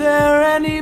there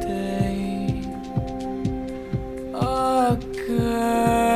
day. Oh girl,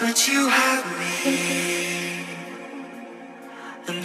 But you had me, and